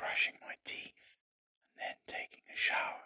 brushing my teeth, and then taking a shower.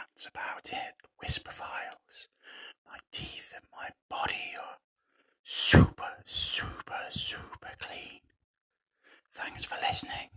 That's about it, Whisper Files. My teeth and my body are super, super, super clean. Thanks for listening.